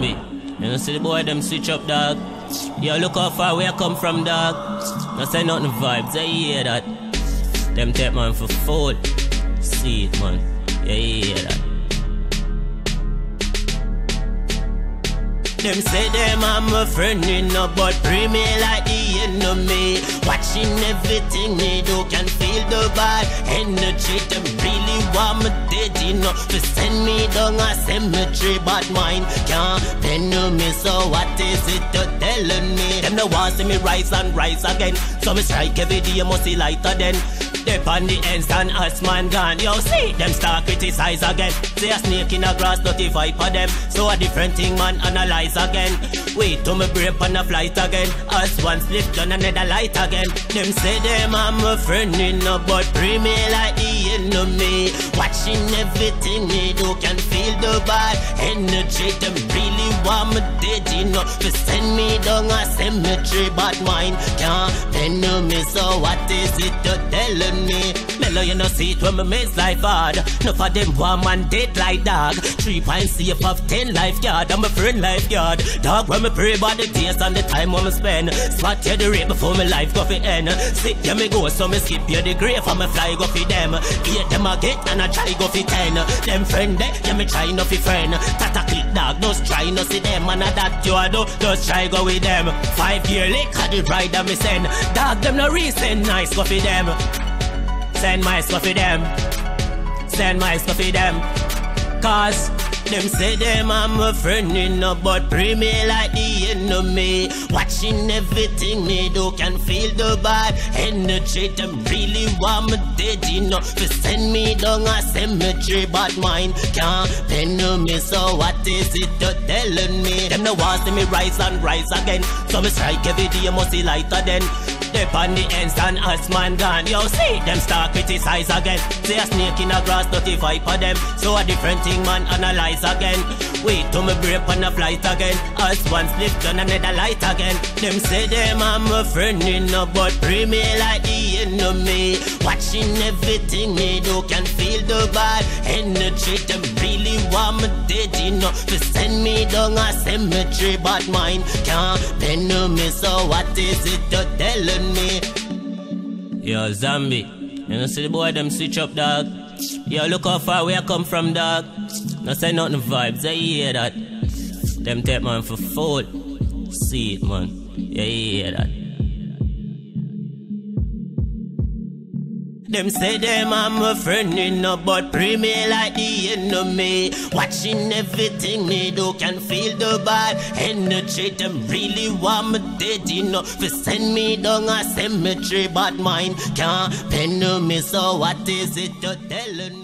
Gambie. You know, see the boy them switch up, dog. Yo, look how far we come from, dog. No say nothing vibes, I hear that. Them take man for fool. See it, man. Yeah, hear that. Them say them I'm a friend, you know, but bring me like the enemy. Watching everything they do, can feel the bad energy. Them really want me dead, you know. To send me down a cemetery, but mine can't bend to me. So what is it they're telling me? Them the ones see me rise and rise again. So me strike every day, must see lighter then. They on the ends and us man gone. Yo, see them start criticize again. Say a snake in a grass, not a viper them. So a different thing man analyze again. Wait till me break on a flight again. Us once lift on another light again. Them say them I'm a friend, you know, but bring me like the enemy. Watching everything they do, can feel the bad energy. Them really want me dead, you know. To send me down a cemetery, but mine can't bend to me. So what is it to tell me? Mellow, you know, see it when me makes life hard. Enough of them warm and dead like dog. 3 pints safe of 10 lifeguard. I'm a friend lifeguard. Dog when me pray about the days and the time when me spend. Spot here the rate before me life go fi end. Sit here me go so me skip here the grave and me fly go fi them. Eat them a get and I try go fi 10. Them friend there, yeah me try no fi friend. Tata click dog, just try no see them. And a that you a do, just try go with them. 5 year lick had the ride that me send. Dog them no reason, nice go fi them. Send my stuff to them. Send my stuff to them. Cause them say them I'm a friend, you know, but bring me like the enemy. Watching everything me do, can feel the bad energy. Them really want me dead, you know. To send me down a cemetery, but mine can't bend to me. So what is it they're telling me? Them the ones see me rise and rise again. So me strike every day, must see lighter then. They on the ends and us man gone. Yo, see them start criticize again. Say a snake in a grass, not a viper them. So a different thing man analyze again. Wait till me break on a flight again. Us once lift on another light again. Them say them I'm a friend, you know, but bring me like the enemy. Watching everything they do, can feel the bad energy. Them really want me dead, you know. To send me down a cemetery, but mine can't bend to me. So what is it they're telling me? Yo, Zombie, you know see the boy them switch up, dog. Yo, look how far we come from, dog. No say nothing vibes, I hear that. Them take man for fool. See it, man. Yeah, hear that. Them say them I'm a friend, you know, but bring me like the enemy. Watching everything they do, can feel the bad energy. Them really want me dead, you know. To send me down a cemetery, but mine can't bend to me. So what is it they're telling me?